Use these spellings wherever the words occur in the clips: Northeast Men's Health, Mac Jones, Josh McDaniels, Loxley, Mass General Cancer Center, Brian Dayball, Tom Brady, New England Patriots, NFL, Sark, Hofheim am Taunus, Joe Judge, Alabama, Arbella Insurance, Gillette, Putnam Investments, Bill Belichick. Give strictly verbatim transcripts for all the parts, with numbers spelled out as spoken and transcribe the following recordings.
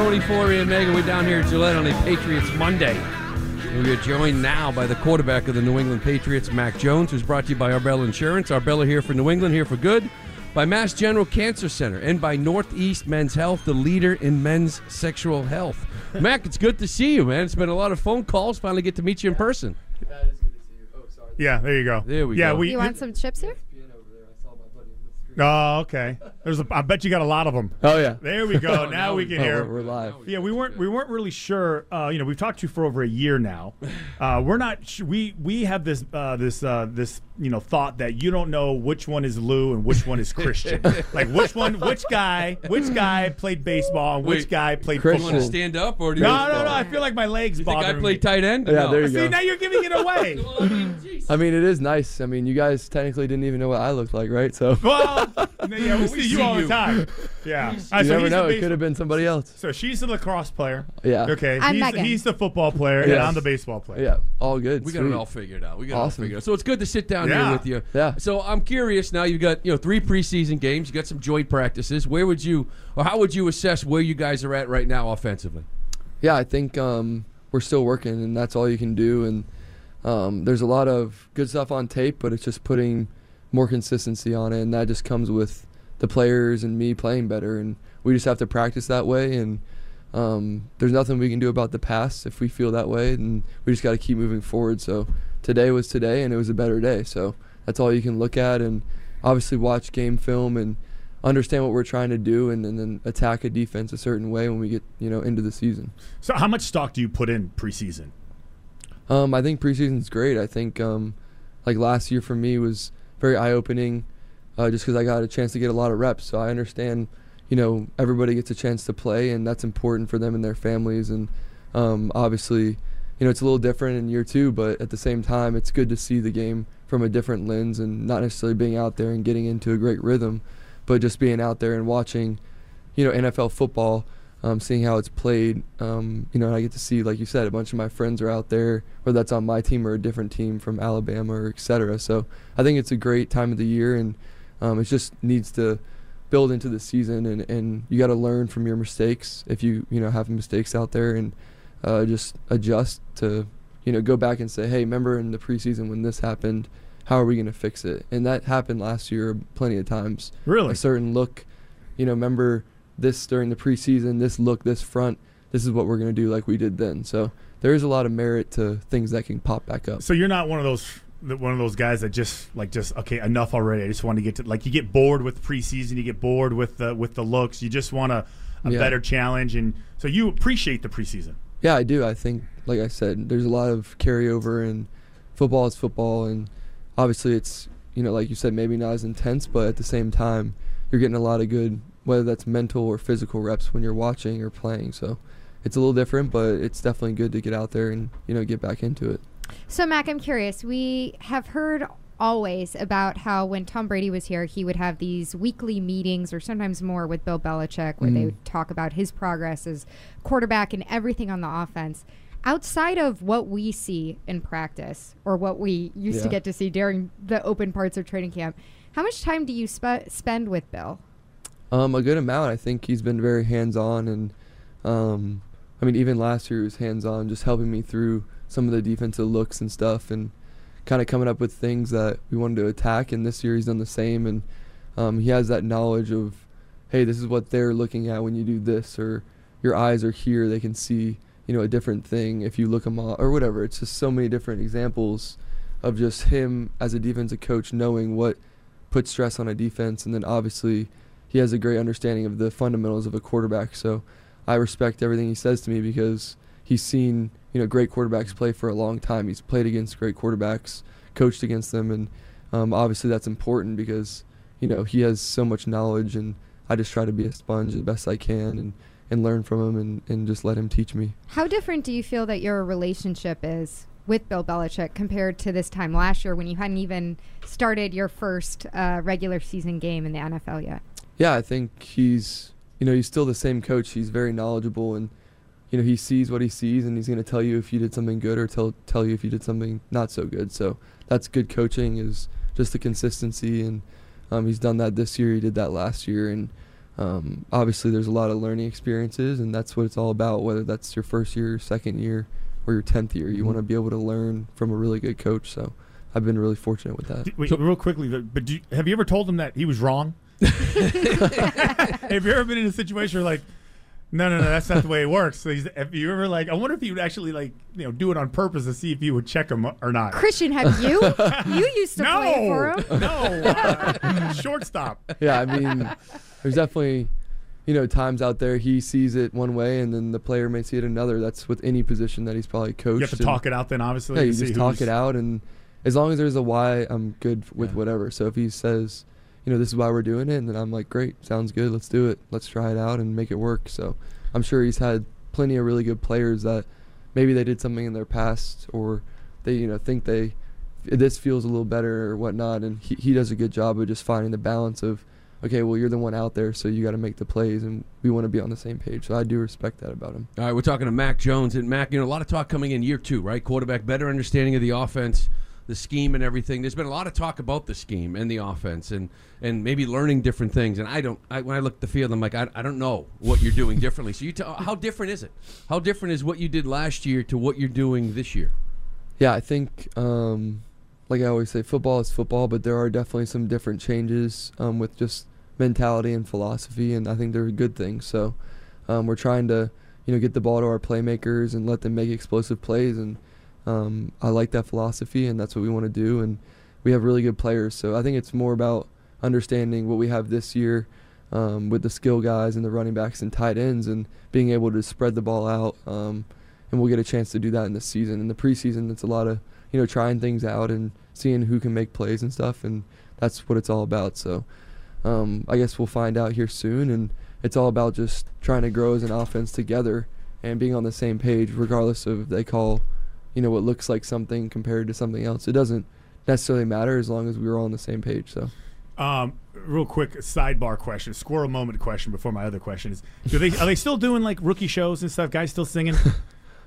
Maloney, Flory, and Megan. We're down here at Gillette on a Patriots Monday. And we are joined now by the quarterback of the New England Patriots, Mac Jones, who's brought to you by Arbella Insurance. Arbella here for New England, here for good. By Mass General Cancer Center, and by Northeast Men's Health, the leader in men's sexual health. Mac, it's good to see you, man. It's been a lot of phone calls. Finally get to meet you in person. That is good to see you. Oh, sorry. Yeah, there you go. There we yeah, go. We, you want some chips here? Oh, okay. There's a, I bet you got a lot of them. Oh, yeah. There we go. Now, now we can we, hear. Oh, we're live. Yeah, we weren't we weren't really sure. Uh, you know, we've talked to you for over a year now. Uh, we're not. Sh we we have this uh, this uh, this you know thought that you don't know which one is Lou and which one is Christian. Like which one, which guy, which guy played baseball and which Wait, guy played Christian. Football. Do you want to stand up or do you no, no, no, no. I feel like my legs. You bothering think I play me. Tight end? Yeah, no. There you See, go. See, now you're giving it away. I mean, it is nice. I mean, you guys technically didn't even know what I looked like, right? So. Well, yeah, we, we see, see you all you. the time. Yeah, you right, so never know. It could have been somebody else. So she's the lacrosse player. Yeah. Okay. I'm he's, Megan. He's the football player, yes. And I'm the baseball player. Yeah. All good. We Sweet. got it all figured out. We got awesome. it all figured out. So it's good to sit down yeah. here with you. Yeah. So I'm curious now. You've got you know three preseason games. You got some joint practices. Where would you or how would you assess where you guys are at right now offensively? Yeah, I think um, we're still working, and that's all you can do. And um, there's a lot of good stuff on tape, but it's just putting more consistency on it, and that just comes with the players and me playing better, and we just have to practice that way. And um, there's nothing we can do about the past if we feel that way, and we just got to keep moving forward. So today was today, and it was a better day, so that's all you can look at, and obviously watch game film and understand what we're trying to do, and, and then attack a defense a certain way when we get you know into the season. So how much stock do you put in preseason? Um, I think preseason's great. I think um, like last year for me was very eye-opening, uh, just because I got a chance to get a lot of reps. So I understand, you know, everybody gets a chance to play, and that's important for them and their families. And um, obviously, you know, it's a little different in year two, but at the same time, it's good to see the game from a different lens and not necessarily being out there and getting into a great rhythm, but just being out there and watching, you know, N F L football, um, seeing how it's played. Um, you know, and I get to see, like you said, a bunch of my friends are out there, whether that's on my team or a different team from Alabama or et cetera. So I think it's a great time of the year, and um, it just needs to build into the season, and, and you got to learn from your mistakes if you, you know, have mistakes out there, and uh, just adjust to, you know, go back and say, hey, remember in the preseason when this happened, how are we going to fix it? And that happened last year plenty of times. Really? A certain look, you know, remember this during the preseason, this look, this front, this is what we're going to do like we did then. So there is a lot of merit to things that can pop back up. So you're not one of those one of those guys that just like just okay, enough already. I just want to get to like you get bored with preseason, you get bored with the with the looks. You just want a, a yeah. better challenge, and so you appreciate the preseason. Yeah, I do. I think like I said, there's a lot of carryover, and football is football, and obviously it's you know like you said maybe not as intense, but at the same time you're getting a lot of good, whether that's mental or physical reps when you're watching or playing. So it's a little different, but it's definitely good to get out there and, you know, get back into it. So, Mac, I'm curious. We have heard always about how when Tom Brady was here, he would have these weekly meetings or sometimes more with Bill Belichick where mm. they would talk about his progress as quarterback and everything on the offense. Outside of what we see in practice or what we used yeah. to get to see during the open parts of training camp, how much time do you sp spend with Bill? Um, a good amount. I think he's been very hands-on, and um, I mean, even last year he was hands-on, just helping me through some of the defensive looks and stuff, and kind of coming up with things that we wanted to attack. And this year he's done the same, and um, he has that knowledge of, hey, this is what they're looking at when you do this, or your eyes are here, they can see, you know, a different thing if you look them all, or whatever. It's just so many different examples of just him as a defensive coach knowing what puts stress on a defense, and then obviously he has a great understanding of the fundamentals of a quarterback. So I respect everything he says to me because he's seen, you know, great quarterbacks play for a long time. He's played against great quarterbacks, coached against them, and um, obviously that's important because, you know, he has so much knowledge, and I just try to be a sponge the best I can and, and learn from him and, and just let him teach me. How different do you feel that your relationship is with Bill Belichick compared to this time last year when you hadn't even started your first uh, regular season game in the N F L yet? Yeah, I think he's, you know, he's still the same coach. He's very knowledgeable, and, you know, he sees what he sees, and he's going to tell you if you did something good or tell tell you if you did something not so good. So that's good coaching, is just the consistency, and um, he's done that this year. He did that last year, and Um, obviously, there's a lot of learning experiences, and that's what it's all about, whether that's your first year, second year, or your tenth year. You mm-hmm. want to be able to learn from a really good coach, so I've been really fortunate with that. Wait, so, real quickly, but do you, have you ever told him that he was wrong? Have you ever been in a situation where, like, no, no, no, that's not the way it works? So he's, have you ever, like, I wonder if he would actually, like, you know, do it on purpose to see if you would check him or not. Christian, have you? You used to no, play for him. No, uh, shortstop. Yeah, I mean, there's definitely, you know, times out there he sees it one way and then the player may see it another. That's with any position that he's probably coached. You have to and, talk it out then, obviously. Yeah, you just talk it out, and as long as there's a why, I'm good with yeah. whatever. So if he says, you know, this is why we're doing it, and then I'm like, great, sounds good, let's do it. Let's try it out and make it work. So I'm sure he's had plenty of really good players that maybe they did something in their past, or they, you know, think they, this feels a little better or whatnot, and he, he does a good job of just finding the balance of, okay, well, you're the one out there, so you got to make the plays, and we want to be on the same page. So I do respect that about him. All right, we're talking to Mac Jones. And, Mac, you know, a lot of talk coming in year two, right? Quarterback, better understanding of the offense, the scheme and everything. There's been a lot of talk about the scheme and the offense and, and maybe learning different things. And I don't, I, when I look at the field, I'm like, I, I don't know what you're doing differently. So you tell, how different is it? How different is what you did last year to what you're doing this year? Yeah, I think, um, like I always say, football is football, but there are definitely some different changes um, with just mentality and philosophy, and I think they're good things. So um, we're trying to, you know, get the ball to our playmakers and let them make explosive plays, and Um, I like that philosophy, and that's what we want to do, and we have really good players. So I think it's more about understanding what we have this year um, with the skill guys and the running backs and tight ends, and being able to spread the ball out, um, and we'll get a chance to do that in the season. In the preseason, it's a lot of, you know, trying things out and seeing who can make plays and stuff, and that's what it's all about. So um, I guess we'll find out here soon, and it's all about just trying to grow as an offense together and being on the same page regardless of if they call, you know, what looks like something compared to something else. It doesn't necessarily matter as long as we were all on the same page. So, um, real quick sidebar question, squirrel moment question before my other question is: do they are they still doing like rookie shows and stuff? Guys still singing?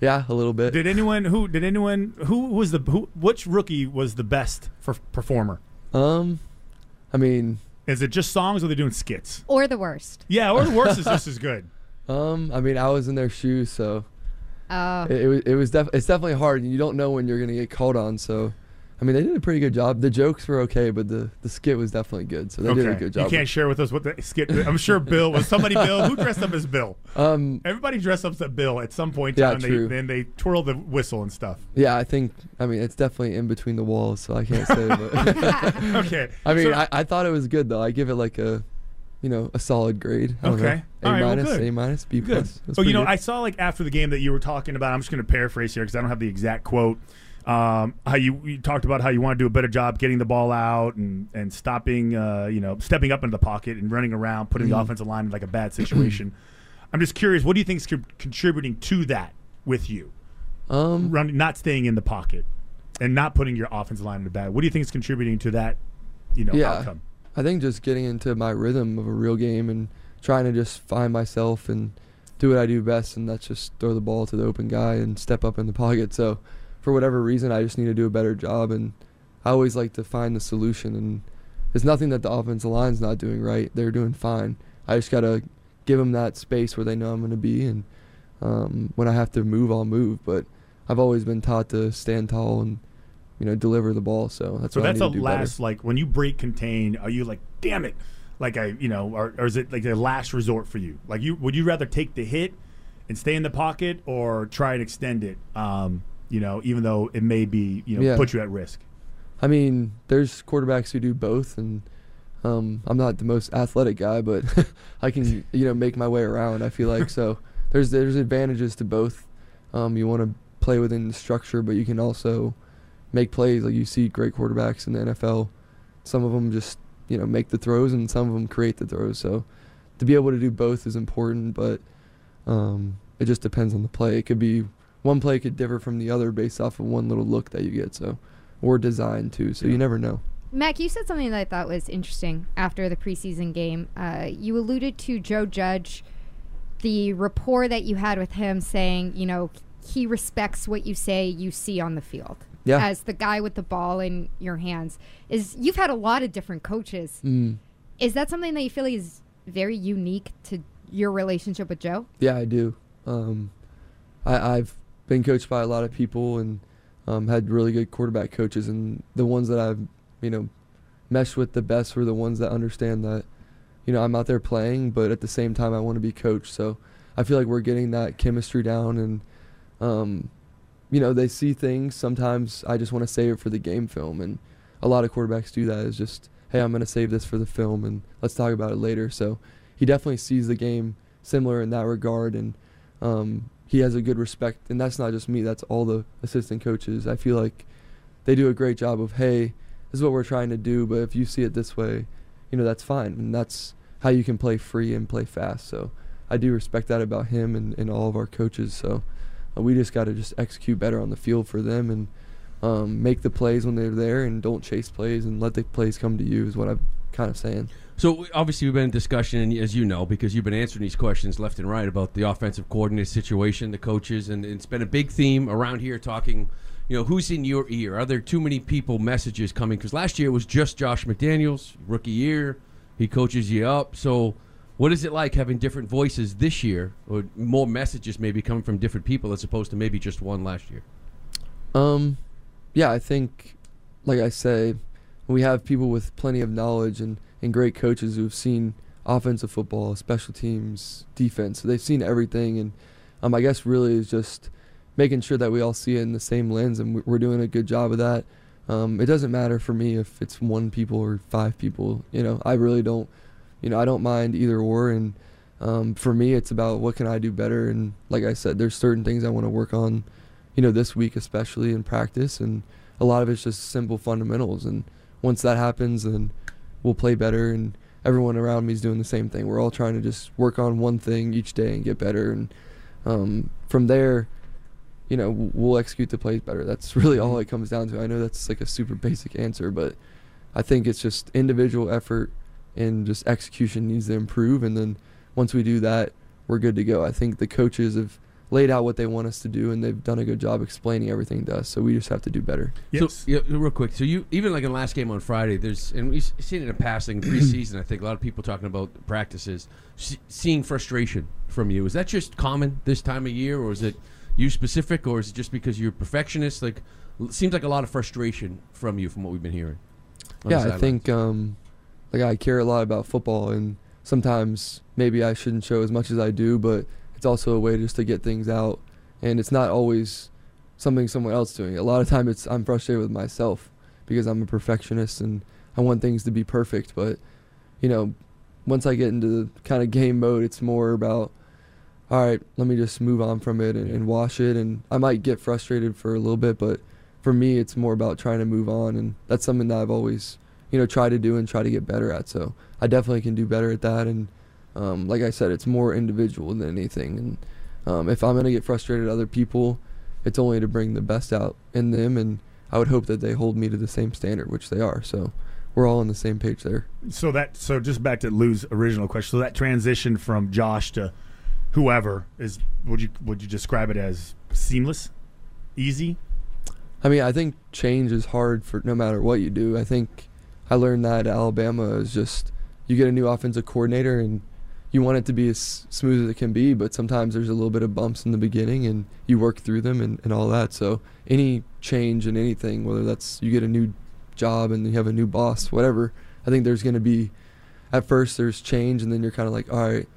Yeah, a little bit. Did anyone who did anyone who was the who which rookie was the best for performer? Um, I mean, is it just songs, or are they doing skits? Or the worst? Yeah, or the worst is just as good. Um, I mean, I was in their shoes, so. Uh, it, it was. It was def it's definitely hard, and you don't know when you're gonna get called on. So, I mean, they did a pretty good job. The jokes were okay, but the, the skit was definitely good. So they okay. did a good job. You can't share with us what the skit. I'm sure Bill was somebody. Bill who dressed up as Bill. Um, everybody dressed up as Bill at some point. Yeah, time, true. They, then they twirl the whistle and stuff. Yeah, I think. I mean, it's definitely in between the walls, so I can't say. But okay. I mean, so, I, I thought it was good though. I give it like a, you know, a solid grade. I okay. All right, minus, well, A minus, B good. Plus. Oh, you know, good. I saw like after the game that you were talking about. I'm just going to paraphrase here because I don't have the exact quote. Um, how you, you talked about how you want to do a better job getting the ball out and and stopping, uh, you know, stepping up into the pocket and running around, putting mm-hmm. the offensive line in like a bad situation. I'm just curious, what do you think is co contributing to that with you? Um, Run, not staying in the pocket and not putting your offensive line in the bad. What do you think is contributing to that? You know, yeah. outcome. I think just getting into my rhythm of a real game and trying to just find myself and do what I do best, and that's just throw the ball to the open guy and step up in the pocket. So for whatever reason, I just need to do a better job, and I always like to find the solution. And there's nothing that the offensive line's not doing right. They're doing fine. I just got to give them that space where they know I'm going to be, and um, when I have to move, I'll move. But I've always been taught to stand tall and, you know, deliver the ball. So that's so what that's I need to do last better. Like when you break contain, are you like, damn it, like I, you know, or, or is it like the last resort for you? Like you, would you rather take the hit and stay in the pocket or try and extend it? Um, you know, even though it may be, you know, yeah. put you at risk. I mean, there's quarterbacks who do both, and um, I'm not the most athletic guy, but I can, you know, make my way around. I feel like so. There's there's advantages to both. Um, you want to play within the structure, but you can also make plays. Like you see great quarterbacks in the N F L, some of them just, you know, make the throws, and some of them create the throws. So to be able to do both is important, but um, it just depends on the play. It could be one play could differ from the other based off of one little look that you get, so or design too. So yeah. you never know. Mac, you said something that I thought was interesting after the preseason game. Uh, you alluded to Joe Judge, the rapport that you had with him, saying, you know, he respects what you say you see on the field. Yeah. As the guy with the ball in your hands. Is you've had a lot of different coaches. Mm. Is that something that you feel is very unique to your relationship with Joe? Yeah, I do. Um, I, I've been coached by a lot of people and um, had really good quarterback coaches, and the ones that I've, you know, meshed with the best were the ones that understand that, you know, I'm out there playing, but at the same time I want to be coached. So I feel like we're getting that chemistry down, and, um, you know, they see things. Sometimes I just want to save it for the game film, and a lot of quarterbacks do that. It's just, hey, I'm going to save this for the film, and let's talk about it later. So he definitely sees the game similar in that regard, and um, he has a good respect. And that's not just me. That's all the assistant coaches. I feel like they do a great job of, hey, this is what we're trying to do, but if you see it this way, you know, that's fine. And that's how you can play free and play fast. So I do respect that about him and, and all of our coaches. So uh, we just got to just execute better on the field for them, and um, make the plays when they're there, and don't chase plays, and let the plays come to you is what I'm kind of saying. So obviously we've been in discussion, and as you know, because you've been answering these questions left and right about the offensive coordinator situation, the coaches, and it's been a big theme around here talking, you know, who's in your ear? Are there too many people messages coming? Because last year it was just Josh McDaniels, rookie year. He coaches you up. So what is it like having different voices this year, or more messages maybe coming from different people as opposed to maybe just one last year? Um, yeah, I think, like I say, we have people with plenty of knowledge and, and great coaches who've seen offensive football, special teams, defense. So they've seen everything, and um, I guess really is just making sure that we all see it in the same lens, and we're doing a good job of that. Um, it doesn't matter for me if it's one people or five people. You know, I really don't, you know, I don't mind either or. And um, for me, it's about what can I do better. And like I said, there's certain things I want to work on, you know, this week especially in practice. And a lot of it's just simple fundamentals. And once that happens, then we'll play better, and everyone around me is doing the same thing. We're all trying to just work on one thing each day and get better, and um, from there, you know, we'll execute the plays better. That's really all it comes down to. I know that's like a super basic answer, but I think it's just individual effort and just execution needs to improve, and then once we do that, we're good to go. I think the coaches have laid out what they want us to do, and they've done a good job explaining everything to us, so we just have to do better. Yes. So, yeah, real quick, so you, even like in last game on Friday, there's, and we've seen it in passing preseason, I think a lot of people talking about practices, seeing frustration from you. Is that just common this time of year, or is it you specific, or is it just because you're a perfectionist? Like, it seems like a lot of frustration from you from what we've been hearing. Yeah, I think um, like I care a lot about football, and sometimes maybe I shouldn't show as much as I do, but it's also a way just to get things out, and it's not always something someone else doing. A lot of time it's I'm frustrated with myself because I'm a perfectionist and I want things to be perfect, but you know, once I get into the kind of game mode, it's more about, all right, let me just move on from it and, and wash it. And I might get frustrated for a little bit, but for me, it's more about trying to move on. And that's something that I've always, you know, tried to do and try to get better at. So I definitely can do better at that. And um, like I said, it's more individual than anything. And um, if I'm going to get frustrated at other people, it's only to bring the best out in them. And I would hope that they hold me to the same standard, which they are. So we're all on the same page there. So that, so just back to Lou's original question. So that transition from Josh to whoever is, would you would you describe it as seamless, easy? I mean, I think change is hard for no matter what you do. I think I learned that at Alabama is just you get a new offensive coordinator and you want it to be as smooth as it can be, but sometimes there's a little bit of bumps in the beginning and you work through them and, and all that. So any change in anything, whether that's you get a new job and you have a new boss, whatever, I think there's going to be, at first there's change and then you're kind of like, all right,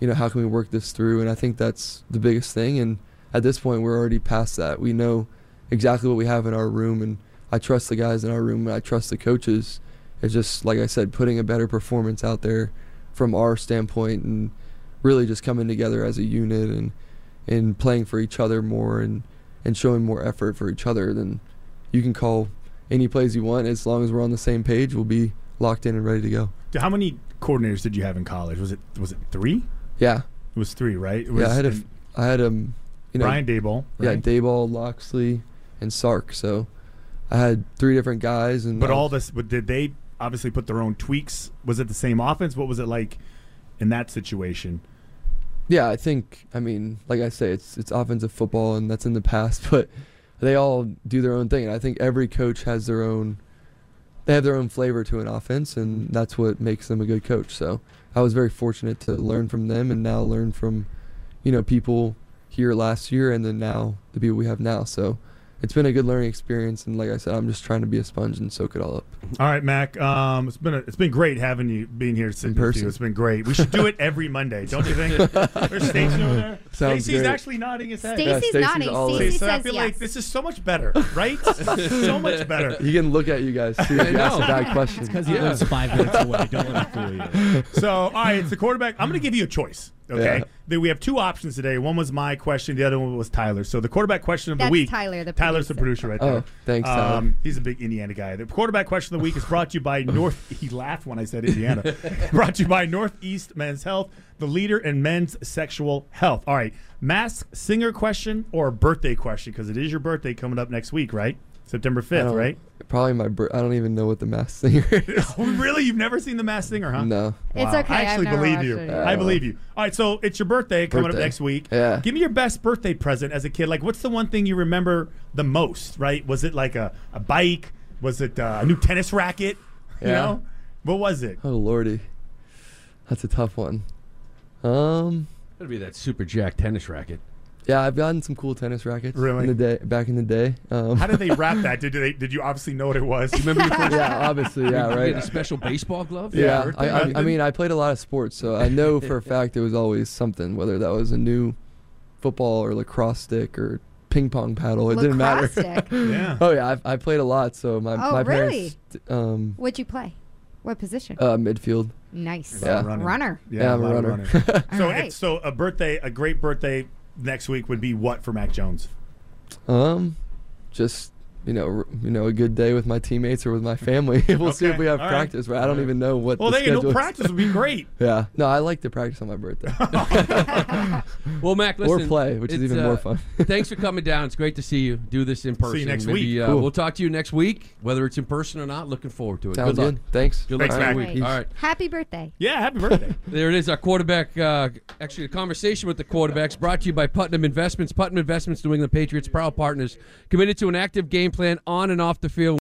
you know, how can we work this through? And I think that's the biggest thing. And at this point, we're already past that. We know exactly what we have in our room, and I trust the guys in our room, and I trust the coaches. It's just, like I said, putting a better performance out there from our standpoint and really just coming together as a unit and, and playing for each other more and, and showing more effort for each other. Then you can call any plays you want. As long as we're on the same page, we'll be locked in and ready to go. How many coordinators did you have in college? Was it was it three? Yeah, it was three, right? It was yeah, I had a, I had um, you know, Brian Dayball. Right? Yeah, Dayball, Loxley, and Sark. So I had three different guys, and but all this, but did they obviously put their own tweaks? Was it the same offense? What was it like in that situation? Yeah, I think I mean, like I say, it's it's offensive football, and that's in the past. But they all do their own thing, and I think every coach has their own. They have their own flavor to an offense, and that's what makes them a good coach. So I was very fortunate to learn from them and now learn from, you know, people here last year and then now the people we have now. So it's been a good learning experience, and like I said, I'm just trying to be a sponge and soak it all up. All right, Mac. Um, it's been a, it's been great having you being here in person. It's been great. We should do it every Monday, don't you think? There's Stacey over there. Stacey's actually nodding his head. Stacey's yeah, nodding. Stacey says I feel yes. like this is so much better, right? So much better. He can look at you guys too if you ask a bad question. It's because he yeah. lives five minutes away. Don't let him fool you. So, all right, it's the quarterback. I'm going to give you a choice. Okay, yeah. We have two options today. One was my question, the other one was Tyler. So the quarterback question of That's the week. Tyler, the Tyler's the producer right there. Oh, thanks, Tyler. Um, he's a big Indiana guy. The quarterback question of the week is brought to you by North. He laughed when I said Indiana. Brought to you by Northeast Men's Health, the leader in men's sexual health. All right, Mask singer question or birthday question? Because it is your birthday coming up next week, right? September fifth, right? Probably my birth. I don't even know what the Mass Singer is. Really? You've never seen the Mass Singer, huh? No. Wow. It's okay. I actually believe you. It. I believe you. All right, so it's your birthday coming birthday. up next week. Yeah. Give me your best birthday present as a kid. Like, what's the one thing you remember the most, right? Was it like a, a bike? Was it uh, a new tennis racket? Yeah. You know? What was it? Oh, Lordy. That's a tough one. Um, That'd be that Super Jack tennis racket. Yeah, I've gotten some cool tennis rackets. Really? In the day, back in the day. Um. How did they wrap that? Did they? Did you obviously know what it was? You remember your first yeah, obviously, yeah, right. A special baseball glove. Yeah, yeah. I, I, I mean, I played a lot of sports, so I know for a fact it was always something. Whether that was a new football or lacrosse stick or ping pong paddle, it lacrosse didn't matter. Stick. yeah. Oh yeah, I, I played a lot. So my oh, my really? parents. Um, What'd you play? What position? Uh, midfield. Nice. Yeah. Runner. runner. Yeah, yeah I'm a runner. runner. so right. it's, so a birthday, a great birthday. Next week would be what for Mac Jones? Um, just you know, r you know, a good day with my teammates or with my family. we'll okay. see if we have All practice. Right. Right? I don't even know what. Well, the there you go. Practice would be great. yeah. No, I like to practice on my birthday. well, Mac, listen. Or play, which is even uh, more fun. Thanks for coming down. It's great to see you. Do this in person. See you next Maybe, week. Uh, cool. We'll talk to you next week, whether it's in person or not. Looking forward to it. Sounds good. Luck. Good. Thanks. Good luck. Thanks, Mac. All right. Happy birthday. Yeah. Happy birthday. there it is. Our quarterback. Uh, actually, a conversation with the quarterbacks brought to you by Putnam Investments. Putnam Investments, New England Patriots, proud partners, committed to an active game plan on and off the field.